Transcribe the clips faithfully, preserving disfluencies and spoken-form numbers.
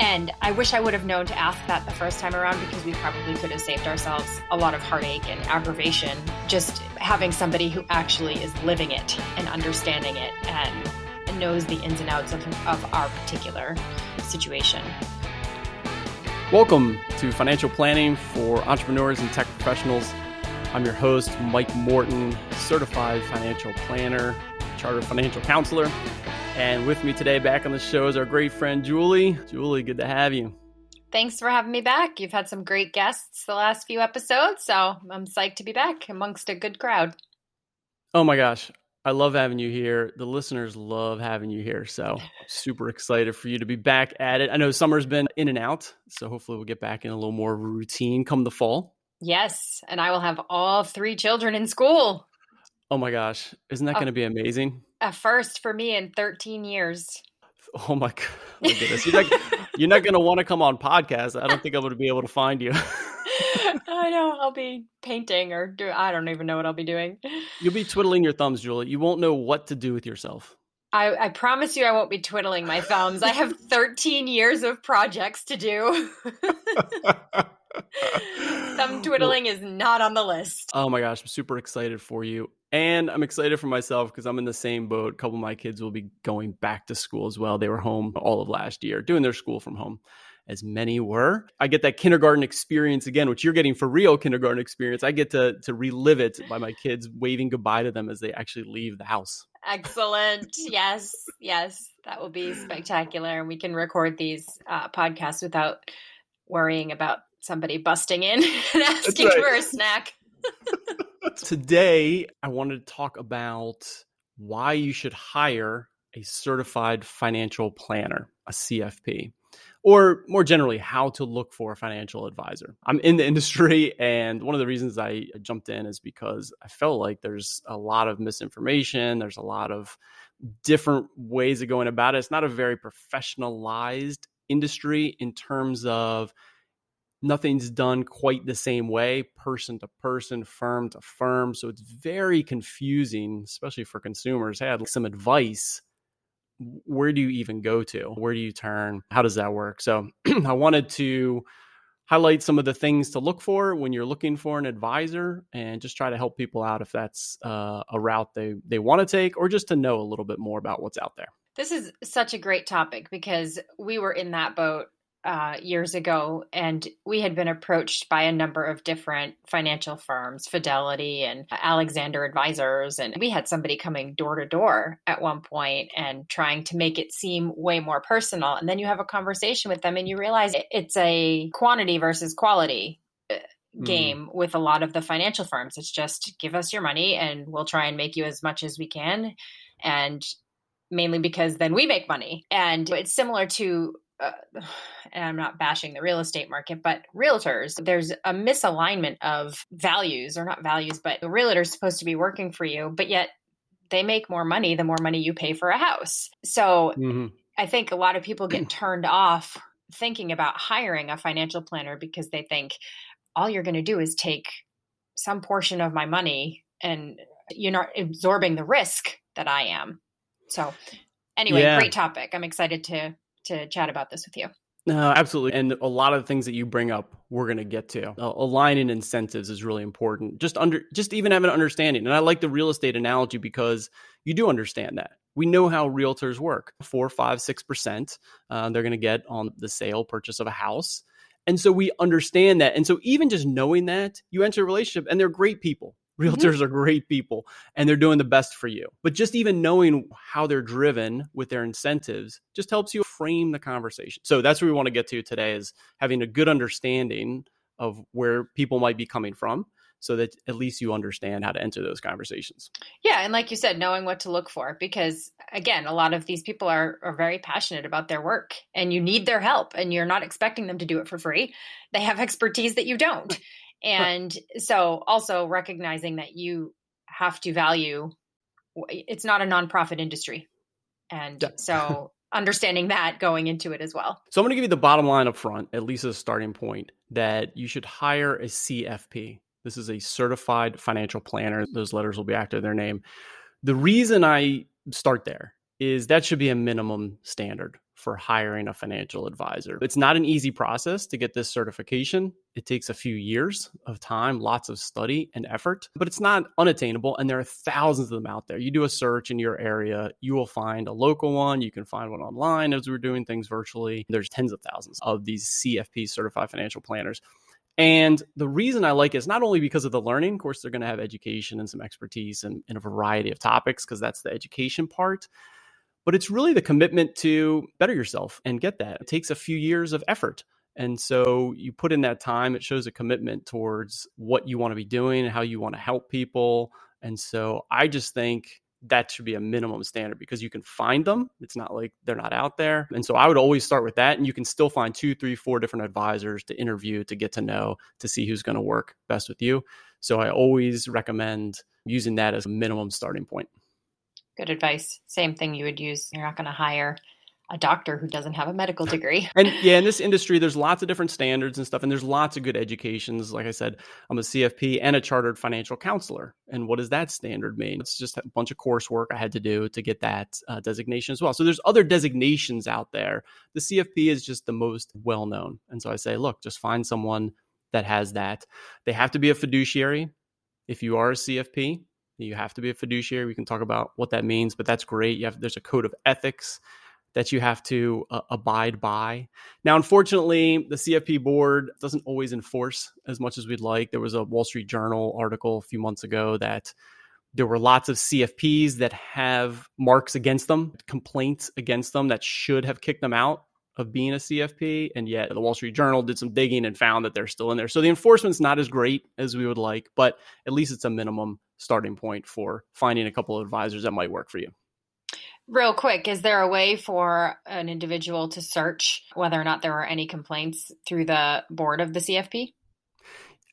And I wish I would have known to ask that the first time around, because we probably could have saved ourselves a lot of heartache and aggravation, just having somebody who actually is living it and understanding it and knows the ins and outs of, of our particular situation. Welcome to Financial Planning for Entrepreneurs and Tech Professionals. I'm your host, Mike Morton, certified financial planner, chartered financial counselor. And with me today back on the show is our great friend, Julie. Julie, good to have you. Thanks for having me back. You've had some great guests the last few episodes, so I'm psyched to be back amongst a good crowd. Oh my gosh. I love having you here. The listeners love having you here. So super excited for you to be back at it. I know summer's been in and out, so hopefully we'll get back in a little more routine come the fall. Yes. And I will have all three children in school. Oh my gosh. Isn't that oh, going to be amazing? A first for me in thirteen years. Oh my, God. Oh my goodness. You're not, you're not going to want to come on podcasts. I don't think I'm going to be able to find you. I know. I'll be painting or do. I don't even know what I'll be doing. You'll be twiddling your thumbs, Julie. You won't know what to do with yourself. I, I promise you I won't be twiddling my thumbs. I have thirteen years of projects to do. Thumb twiddling well, is not on the list. Oh my gosh. I'm super excited for you. And I'm excited for myself because I'm in the same boat. A couple of my kids will be going back to school as well. They were home all of last year doing their school from home. As many were. I get that kindergarten experience again, which you're getting for real kindergarten experience. I get to to relive it by my kids waving goodbye to them as they actually leave the house. Excellent. Yes. Yes. That will be spectacular. And we can record these uh, podcasts without worrying about somebody busting in and asking That's right. for a snack. Today, I wanted to talk about why you should hire a certified financial planner, a C F P. Or more generally, how to look for a financial advisor. I'm in the industry, and one of the reasons I jumped in is because I felt like there's a lot of misinformation. There's a lot of different ways of going about it. It's not a very professionalized industry in terms of nothing's done quite the same way, person to person, firm to firm. So it's very confusing, especially for consumers. Hey, I'd like some advice. Where do you even go to? Where do you turn? How does that work? So I wanted to highlight some of the things to look for when you're looking for an advisor and just try to help people out if that's uh, a route they, they want to take, or just to know a little bit more about what's out there. This is such a great topic because we were in that boat uh, years ago, and we had been approached by a number of different financial firms, Fidelity and Alexander Advisors. And we had somebody coming door to door at one point and trying to make it seem way more personal. And then you have a conversation with them and you realize it's a quantity versus quality game mm-hmm. with a lot of the financial firms. It's just give us your money and we'll try and make you as much as we can. And mainly because then we make money. And it's similar to Uh, and I'm not bashing the real estate market, but realtors, there's a misalignment of values, or not values, but the realtor is supposed to be working for you, but yet they make more money the more money you pay for a house. So mm-hmm. I think a lot of people get turned off thinking about hiring a financial planner because they think all you're going to do is take some portion of my money and you're not absorbing the risk that I am. So anyway, yeah. Great topic. I'm excited to to chat about this with you. No, absolutely. And a lot of the things that you bring up, we're going to get to. Uh, aligning incentives is really important. Just under, just even have an understanding. And I like the real estate analogy because you do understand that. We know how realtors work. Four, five, six percent uh, they're going to get on the sale, purchase of a house. And so we understand that. And so even just knowing that, you enter a relationship and they're great people. Realtors mm-hmm. are great people and they're doing the best for you. But just even knowing how they're driven with their incentives just helps you frame the conversation. So that's what we want to get to today, is having a good understanding of where people might be coming from so that at least you understand how to enter those conversations. Yeah. And like you said, knowing what to look for, because again, a lot of these people are, are very passionate about their work and you need their help and you're not expecting them to do it for free. They have expertise that you don't. And so also recognizing that you have to value, it's not a nonprofit industry. And yeah. so understanding that going into it as well. So I'm going to give you the bottom line up front, at least as a starting point, that you should hire a C F P. This is a certified financial planner. Those letters will be after their name. The reason I start there is that should be a minimum standard for hiring a financial advisor. It's not an easy process to get this certification. It takes a few years of time, lots of study and effort, but it's not unattainable. And there are thousands of them out there. You do a search in your area, you will find a local one. You can find one online as we're doing things virtually. There's tens of thousands of these C F P certified financial planners. And the reason I like it is not only because of the learning, of course, they're going to have education and some expertise in, in a variety of topics, because that's the education part. But it's really the commitment to better yourself and get that. It takes a few years of effort. And so you put in that time, it shows a commitment towards what you want to be doing and how you want to help people. And so I just think that should be a minimum standard because you can find them. It's not like they're not out there. And so I would always start with that. And you can still find two, three, four different advisors to interview, to get to know, to see who's going to work best with you. So I always recommend using that as a minimum starting point. Good advice. Same thing you would use. You're not going to hire a doctor who doesn't have a medical degree. And yeah, in this industry, there's lots of different standards and stuff, and there's lots of good educations. Like I said, I'm a C F P and a chartered financial counselor. And what does that standard mean? It's just a bunch of coursework I had to do to get that uh, designation as well. So there's other designations out there. The C F P is just the most well-known. And so I say, look, just find someone that has that. They have to be a fiduciary. If you are a C F P, you have to be a fiduciary. We can talk about what that means, but that's great. You have, there's a code of ethics that you have to uh, abide by. Now, unfortunately, the C F P board doesn't always enforce as much as we'd like. There was a Wall Street Journal article a few months ago that there were lots of C F Ps that have marks against them, complaints against them that should have kicked them out of being a C F P. And yet the Wall Street Journal did some digging and found that they're still in there. So the enforcement's not as great as we would like, but at least it's a minimum starting point for finding a couple of advisors that might work for you. Real quick, is there a way for an individual to search whether or not there are any complaints through the board of the C F P?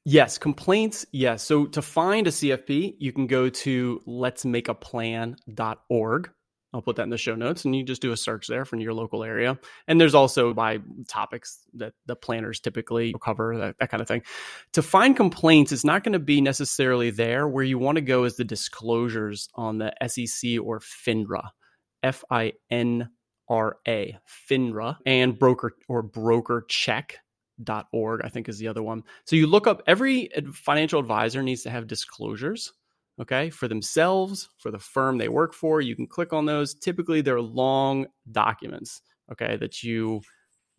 Yes, complaints, yes. So to find a C F P, you can go to lets make a plan dot org. I'll put that in the show notes, and you just do a search there from your local area. And there's also by topics that the planners typically cover, that, that kind of thing. To find complaints, it's not going to be necessarily there. Where you want to go is the disclosures on the S E C or FINRA, F I N R A, FINRA, and broker or broker check dot org, I think is the other one. So you look up, every financial advisor needs to have disclosures. Okay, for themselves, for the firm they work for, you can click on those. Typically, they're long documents, okay, that you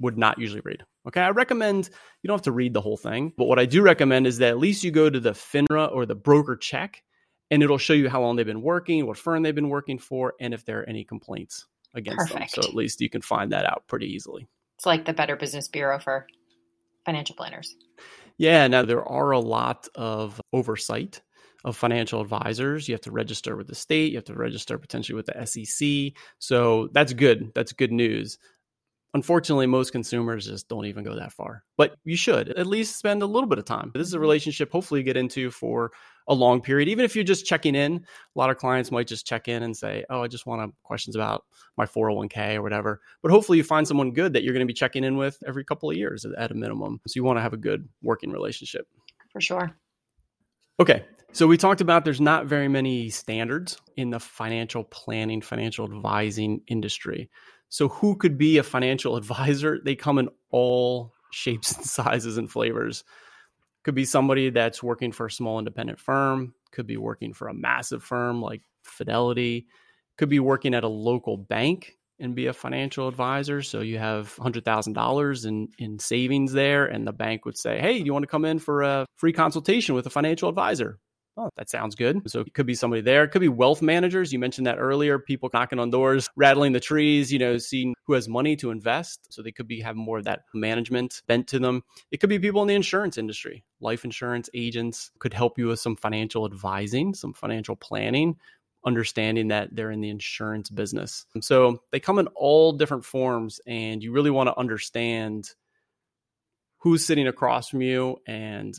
would not usually read. Okay, I recommend you don't have to read the whole thing, but what I do recommend is that at least you go to the FINRA or the broker check, and it'll show you how long they've been working, what firm they've been working for, and if there are any complaints against Perfect. them. So at least you can find that out pretty easily. It's like the Better Business Bureau for financial planners. Yeah, now there are a lot of oversight of financial advisors. You have to register with the state. You have to register potentially with the S E C. So that's good. That's good news. Unfortunately, most consumers just don't even go that far, but you should at least spend a little bit of time. This is a relationship hopefully you get into for a long period. Even if you're just checking in, a lot of clients might just check in and say, oh, I just want questions about my four oh one k or whatever. But hopefully you find someone good that you're going to be checking in with every couple of years at a minimum. So you want to have a good working relationship. For sure. Okay. So we talked about there's not very many standards in the financial planning, financial advising industry. So who could be a financial advisor? They come in all shapes and sizes and flavors. Could be somebody that's working for a small independent firm, could be working for a massive firm like Fidelity, could be working at a local bank and be a financial advisor. So you have one hundred thousand dollars in, in savings there, and the bank would say, hey, you want to come in for a free consultation with a financial advisor? Oh, that sounds good. So it could be somebody there. It could be wealth managers. You mentioned that earlier, people knocking on doors, rattling the trees, you know, seeing who has money to invest. So they could be having more of that management bent to them. It could be people in the insurance industry. Life insurance agents could help you with some financial advising, some financial planning, understanding that they're in the insurance business. And so they come in all different forms, and you really want to understand who's sitting across from you and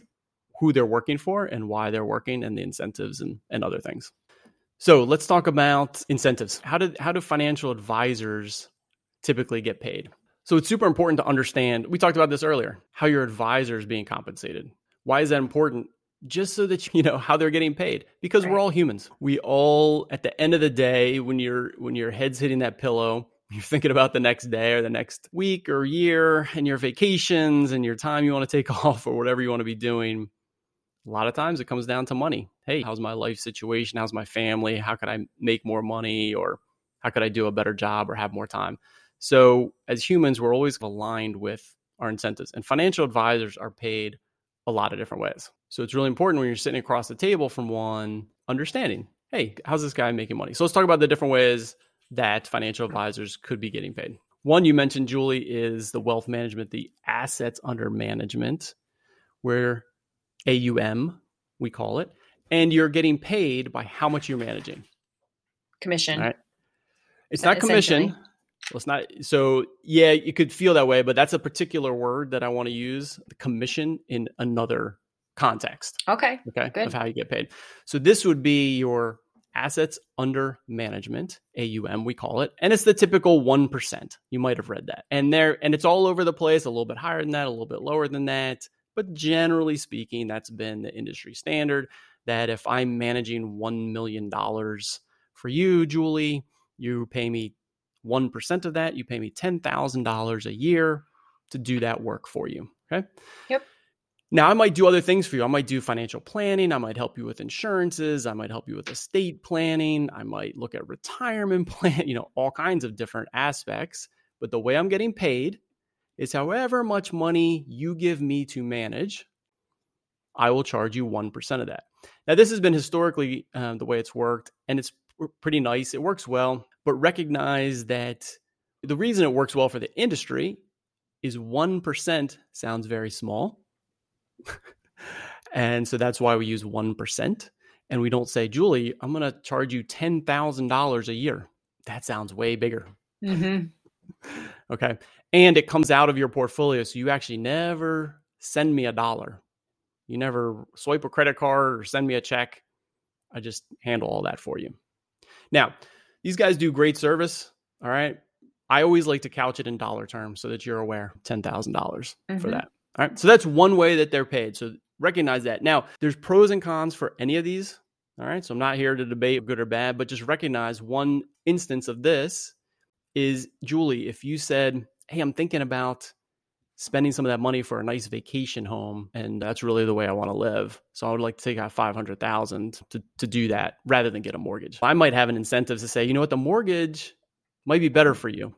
who they're working for and why they're working, and the incentives and, and other things. So let's talk about incentives. How did how do financial advisors typically get paid? So it's super important to understand, we talked about this earlier, how your advisor is being compensated. Why is that important? Just so that you know how they're getting paid, because we're all humans. We all, at the end of the day, when you're when your head's hitting that pillow, You're thinking about the next day or the next week or year and your vacations and your time you want to take off or whatever you want to be doing. A lot of times it comes down to money. Hey, how's my life situation? How's my family? How could I make more money? Or how could I do a better job or have more time? So as humans, we're always aligned with our incentives. And financial advisors are paid a lot of different ways. So it's really important when you're sitting across the table from one, understanding, hey, how's this guy making money? So let's talk about the different ways that financial advisors could be getting paid. One you mentioned, Julie, is the wealth management, the assets under management, where A U M, we call it, and you're getting paid by how much you're managing. Commission. All right. It's not commission. Well, it's not. So yeah, you could feel that way, but that's a particular word that I want to use, the commission, in another context. Okay. Okay. Good. Of how you get paid. So this would be your assets under management, A U M, we call it. And it's the typical one percent. You might've read that. And there, and it's all over the place, a little bit higher than that, a little bit lower than that. But generally speaking, that's been the industry standard, that if I'm managing one million dollars for you, Julie, you pay me one percent of that. You pay me ten thousand dollars a year to do that work for you. Okay. Yep. Now, I might do other things for you. I might do financial planning. I might help you with insurances. I might help you with estate planning. I might look at retirement plan, you know, all kinds of different aspects. But the way I'm getting paid is however much money you give me to manage, I will charge you one percent of that. Now, this has been historically uh, the way it's worked, and it's pr- pretty nice. It works well, but recognize that the reason it works well for the industry is one percent sounds very small. And so that's why we use one percent. And we don't say, Julie, I'm going to charge you ten thousand dollars a year. That sounds way bigger. Mm-hmm. Okay. And it comes out of your portfolio. So you actually never send me a dollar. You never swipe a credit card or send me a check. I just handle all that for you. Now, these guys do great service. All right. I always like to couch it in dollar terms so that you're aware, ten thousand dollars mm-hmm. for that. All right. So that's one way that they're paid. So recognize that. Now, there's pros and cons for any of these. All right. So I'm not here to debate good or bad, but just recognize one instance of this is, Julie, if you said, hey, I'm thinking about spending some of that money for a nice vacation home, and that's really the way I want to live. So I would like to take out five hundred thousand dollars to, to do that rather than get a mortgage. I might have an incentive to say, you know what, the mortgage might be better for you.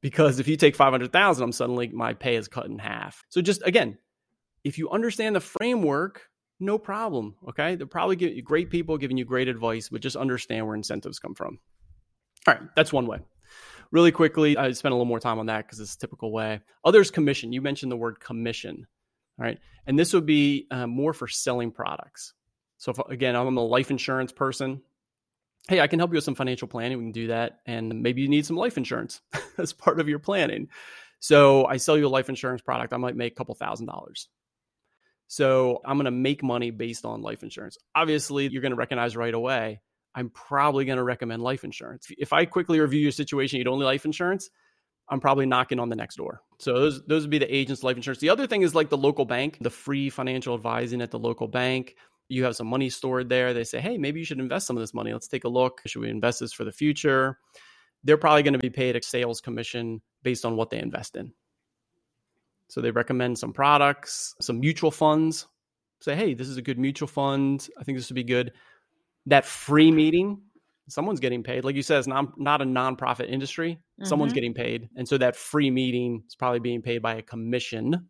Because if you take five hundred thousand, I'm suddenly, my pay is cut in half. So just again, if you understand the framework, no problem. Okay. They'll probably give you great people giving you great advice, but just understand where incentives come from. All right. That's one way. Really quickly, I spent a little more time on that because it's a typical way. Others, commission. You mentioned the word commission. All right. And this would be uh, more for selling products. So if, again, I'm a life insurance person. Hey, I can help you with some financial planning. We can do that. And maybe you need some life insurance as part of your planning. So I sell you a life insurance product. I might make a couple thousand dollars. So I'm going to make money based on life insurance. Obviously, you're going to recognize right away, I'm probably going to recommend life insurance. If I quickly review your situation, you don't need life insurance, I'm probably knocking on the next door. So those, those would be the agent's life insurance. The other thing is like the local bank, the free financial advising at the local bank. You have some money stored there. They say, hey, maybe you should invest some of this money. Let's take a look. Should we invest this for the future? They're probably going to be paid a sales commission based on what they invest in. So they recommend some products, some mutual funds. Say, hey, this is a good mutual fund. I think this would be good. That free meeting, someone's getting paid. Like you said, it's not, not a nonprofit industry. Mm-hmm. Someone's getting paid. And so that free meeting is probably being paid by a commission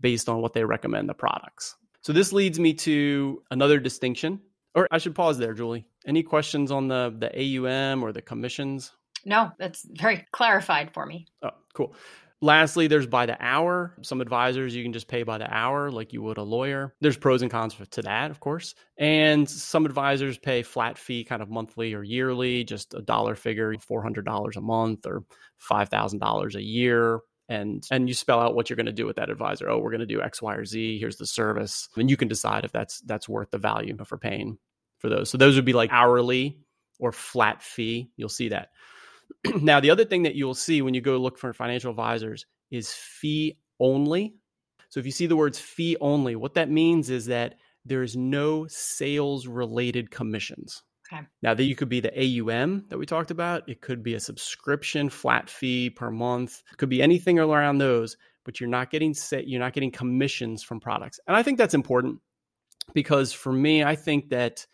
based on what they recommend the products. So this leads me to another distinction, or I should pause there, Julie. Any questions on the, the A U M or the commissions? No, that's very clarified for me. Oh, cool. Lastly, there's by the hour. Some advisors, you can just pay by the hour like you would a lawyer. There's pros and cons to that, of course. And some advisors pay flat fee kind of monthly or yearly, just a dollar figure, four hundred dollars a month or five thousand dollars a year. And and you spell out what you're going to do with that advisor. Oh, we're going to do X, Y, or Z. Here's the service. And you can decide if that's that's worth the value for paying for those. So those would be like hourly or flat fee. You'll see that. Now, the other thing that you'll see when you go look for financial advisors is fee only. So if you see the words fee only, what that means is that there is no sales related commissions. Okay. Now that you could be the A U M that we talked about. It could be a subscription flat fee per month. It could be anything around those, but you're not getting set, you're not getting commissions from products. And I think that's important because for me, I think that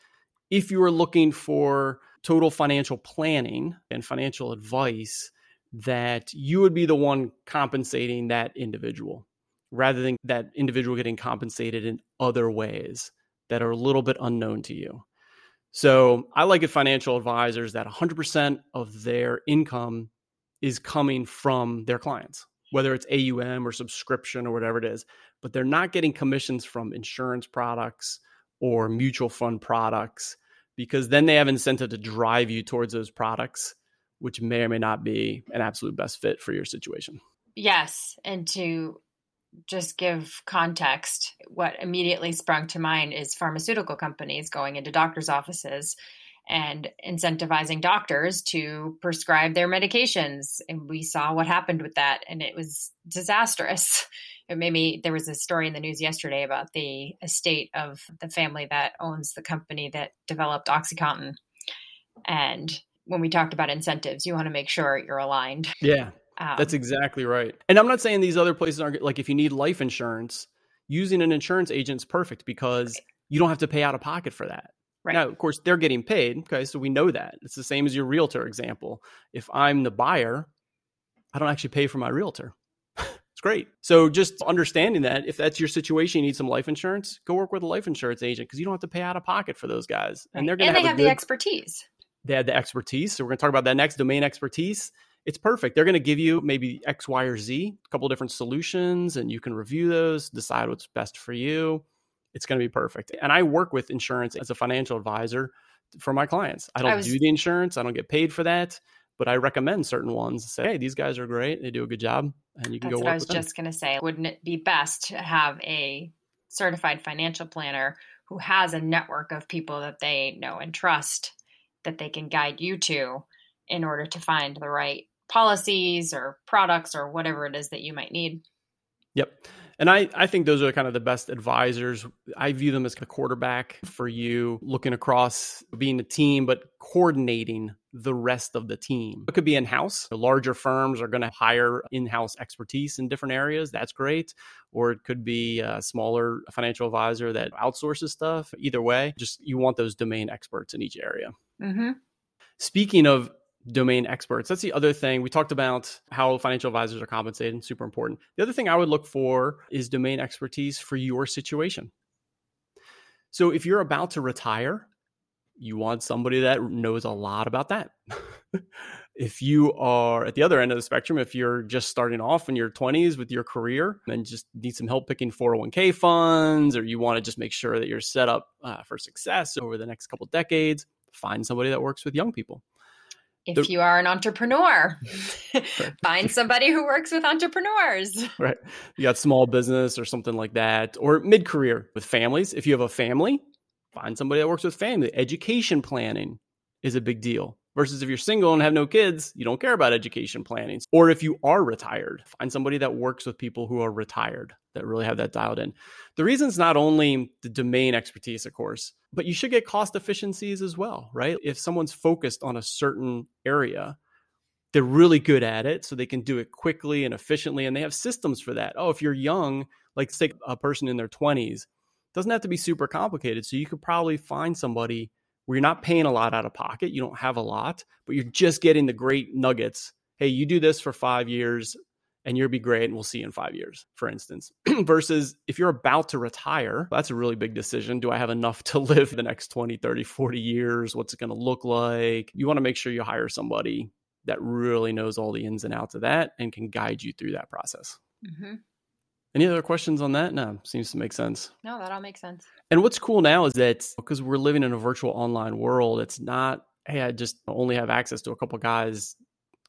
if you are looking for total financial planning and financial advice, that you would be the one compensating that individual rather than that individual getting compensated in other ways that are a little bit unknown to you. So I like it financial advisors that one hundred percent of their income is coming from their clients, whether it's A U M or subscription or whatever it is, but they're not getting commissions from insurance products or mutual fund products because then they have incentive to drive you towards those products, which may or may not be an absolute best fit for your situation. Yes. And to just give context, what immediately sprung to mind is pharmaceutical companies going into doctors' offices and incentivizing doctors to prescribe their medications. And we saw what happened with that, and it was disastrous. It made me, there was a story in the news yesterday about the estate of the family that owns the company that developed OxyContin. And when we talked about incentives, you want to make sure you're aligned. Yeah. Um, That's exactly right. And I'm not saying these other places aren't, like if you need life insurance, using an insurance agent's perfect because right. you don't have to pay out of pocket for that. Right. Now, of course, they're getting paid. Okay. So we know that. It's the same as your realtor example. If I'm the buyer, I don't actually pay for my realtor. It's great. So just understanding that if that's your situation, you need some life insurance, go work with a life insurance agent because you don't have to pay out of pocket for those guys. Right. And they're going to have, have good, the expertise. They have the expertise. So we're going to talk about that next, domain expertise. It's perfect. They're going to give you maybe X, Y, or Z, a couple of different solutions, and you can review those, decide what's best for you. It's going to be perfect. And I work with insurance as a financial advisor for my clients. I don't I was, do the insurance. I don't get paid for that, but I recommend certain ones and say, hey, these guys are great. They do a good job and you can go work with them. That's what I was just going to say. Wouldn't it be best to have a certified financial planner who has a network of people that they know and trust that they can guide you to in order to find the right policies or products or whatever it is that you might need? Yep. And I, I think those are kind of the best advisors. I view them as a quarterback for you, looking across, being a team, but coordinating the rest of the team. It could be in-house. The larger firms are going to hire in-house expertise in different areas. That's great. Or it could be a smaller financial advisor that outsources stuff. Either way, just you want those domain experts in each area. Mm-hmm. Speaking of domain experts. That's the other thing. We talked about how financial advisors are compensated, super important. The other thing I would look for is domain expertise for your situation. So if you're about to retire, you want somebody that knows a lot about that. If you are at the other end of the spectrum, if you're just starting off in your twenties with your career and just need some help picking four oh one k funds, or you want to just make sure that you're set up uh, for success over the next couple of decades, find somebody that works with young people. If you are an entrepreneur, find somebody who works with entrepreneurs. Right. You got small business or something like that, or mid-career with families. If you have a family, find somebody that works with family. Education planning is a big deal. Versus if you're single and have no kids, you don't care about education planning. Or if you are retired, find somebody that works with people who are retired that really have that dialed in. The reason is not only the domain expertise, of course, but you should get cost efficiencies as well, right? If someone's focused on a certain area, they're really good at it, so they can do it quickly and efficiently, and they have systems for that. Oh, if you're young, like say a person in their twenties, doesn't have to be super complicated. So you could probably find somebody where you're not paying a lot out of pocket, you don't have a lot, but you're just getting the great nuggets. Hey, you do this for five years and you'll be great and we'll see you in five years, for instance. Versus if you're about to retire, that's a really big decision. Do I have enough to live the next twenty, thirty, forty years? What's it going to look like? You want to make sure you hire somebody that really knows all the ins and outs of that and can guide you through that process. Mm-hmm. Any other questions on that? No, seems to make sense. No, that all makes sense. And what's cool now is that because we're living in a virtual online world, it's not, hey, I just only have access to a couple guys,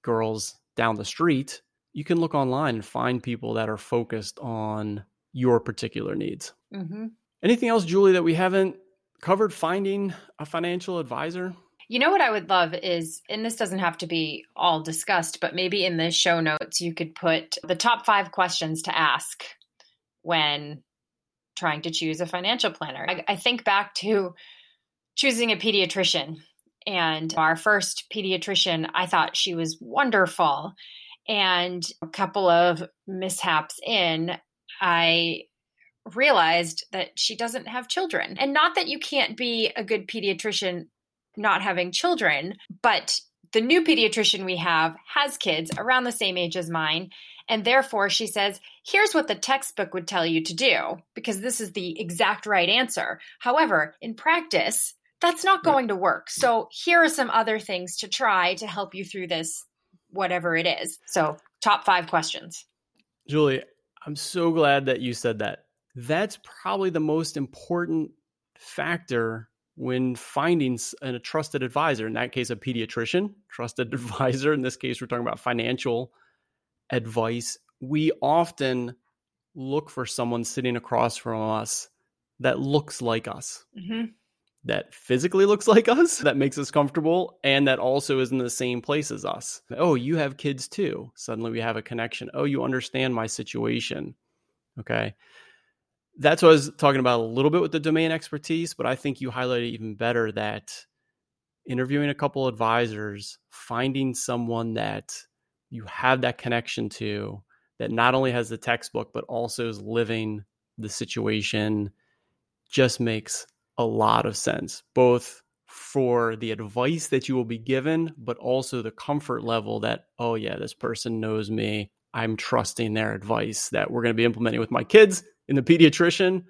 girls down the street. You can look online and find people that are focused on your particular needs. Mm-hmm. Anything else, Julie, that we haven't covered finding a financial advisor? You know what I would love is, and this doesn't have to be all discussed, but maybe in the show notes, you could put the top five questions to ask when trying to choose a financial planner. I, I think back to choosing a pediatrician And our first pediatrician, I thought she was wonderful. And a couple of mishaps in, I realized that she doesn't have children. And not that you can't be a good pediatrician not having children, but the new pediatrician we have has kids around the same age as mine. And therefore, she says, here's what the textbook would tell you to do, because this is the exact right answer. However, in practice, that's not going to work. So here are some other things to try to help you through this, whatever it is. So top five questions. Julie, I'm so glad that you said that. That's probably the most important factor when finding a trusted advisor, in that case, a pediatrician, trusted advisor. In this case, we're talking about financial advice. We often look for someone sitting across from us that looks like us, mm-hmm. that physically looks like us, that makes us comfortable, and that also is in the same place as us. Oh, you have kids too. Suddenly we have a connection. Oh, you understand my situation. Okay. That's what I was talking about a little bit with the domain expertise, but I think you highlighted even better that interviewing a couple advisors, finding someone that you have that connection to, that not only has the textbook, but also is living the situation, just makes a lot of sense, both for the advice that you will be given, but also the comfort level that, oh yeah, this person knows me. I'm trusting their advice that we're going to be implementing with my kids, in the pediatrician,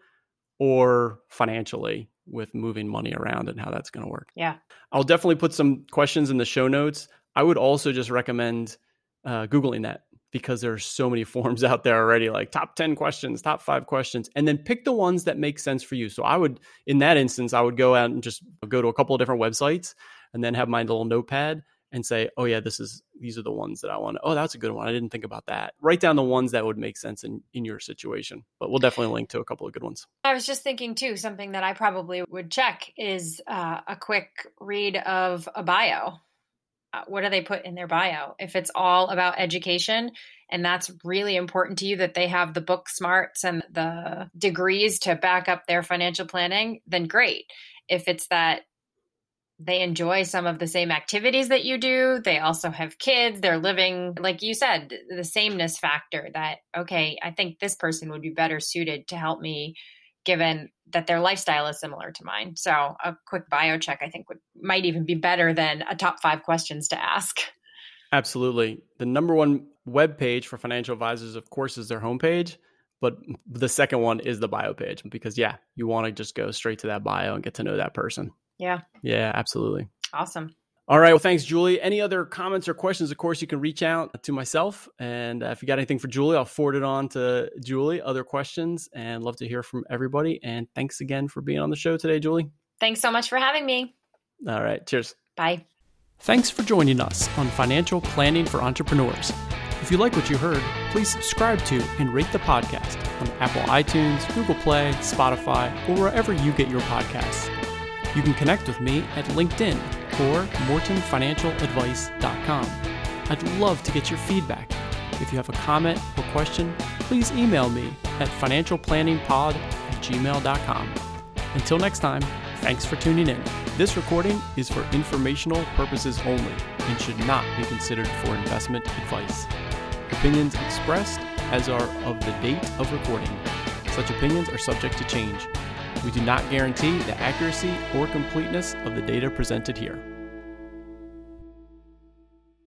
or financially with moving money around and how that's going to work. Yeah. I'll definitely put some questions in the show notes. I would also just recommend uh, Googling that, because there are so many forms out there already, like top ten questions, top five questions, and then pick the ones that make sense for you. So I would, in that instance, I would go out and just go to a couple of different websites and then have my little notepad and say, oh yeah, this is, these are the ones that I want. Oh, that's a good one. I didn't think about that. Write down the ones that would make sense in, in your situation, but we'll definitely link to a couple of good ones. I was just thinking too, something that I probably would check is uh, a quick read of a bio. Uh, what do they put in their bio? If it's all about education and that's really important to you, that they have the book smarts and the degrees to back up their financial planning, then great. If it's that they enjoy some of the same activities that you do, they also have kids, they're living, like you said, the sameness factor that, okay, I think this person would be better suited to help me given that their lifestyle is similar to mine. So a quick bio check, I think, would might even be better than a top five questions to ask. Absolutely. The number one webpage for financial advisors, of course, is their homepage. But the second one is the bio page, because yeah, you want to just go straight to that bio and get to know that person. Yeah. Yeah, absolutely. Awesome. All right. Well, thanks, Julie. Any other comments or questions? Of course, you can reach out to myself. And if you got anything for Julie, I'll forward it on to Julie. Other questions, and love to hear from everybody. And thanks again for being on the show today, Julie. Thanks so much for having me. All right. Cheers. Bye. Thanks for joining us on Financial Planning for Entrepreneurs. If you like what you heard, please subscribe to and rate the podcast on Apple iTunes, Google Play, Spotify, or wherever you get your podcasts. You can connect with me at LinkedIn or morton financial advice dot com. I'd love to get your feedback. If you have a comment or question, please email me at financial planning pod at gmail dot com. Until next time, thanks for tuning in. This recording is for informational purposes only and should not be considered for investment advice. Opinions expressed as are of the date of recording. Such opinions are subject to change. We do not guarantee the accuracy or completeness of the data presented here.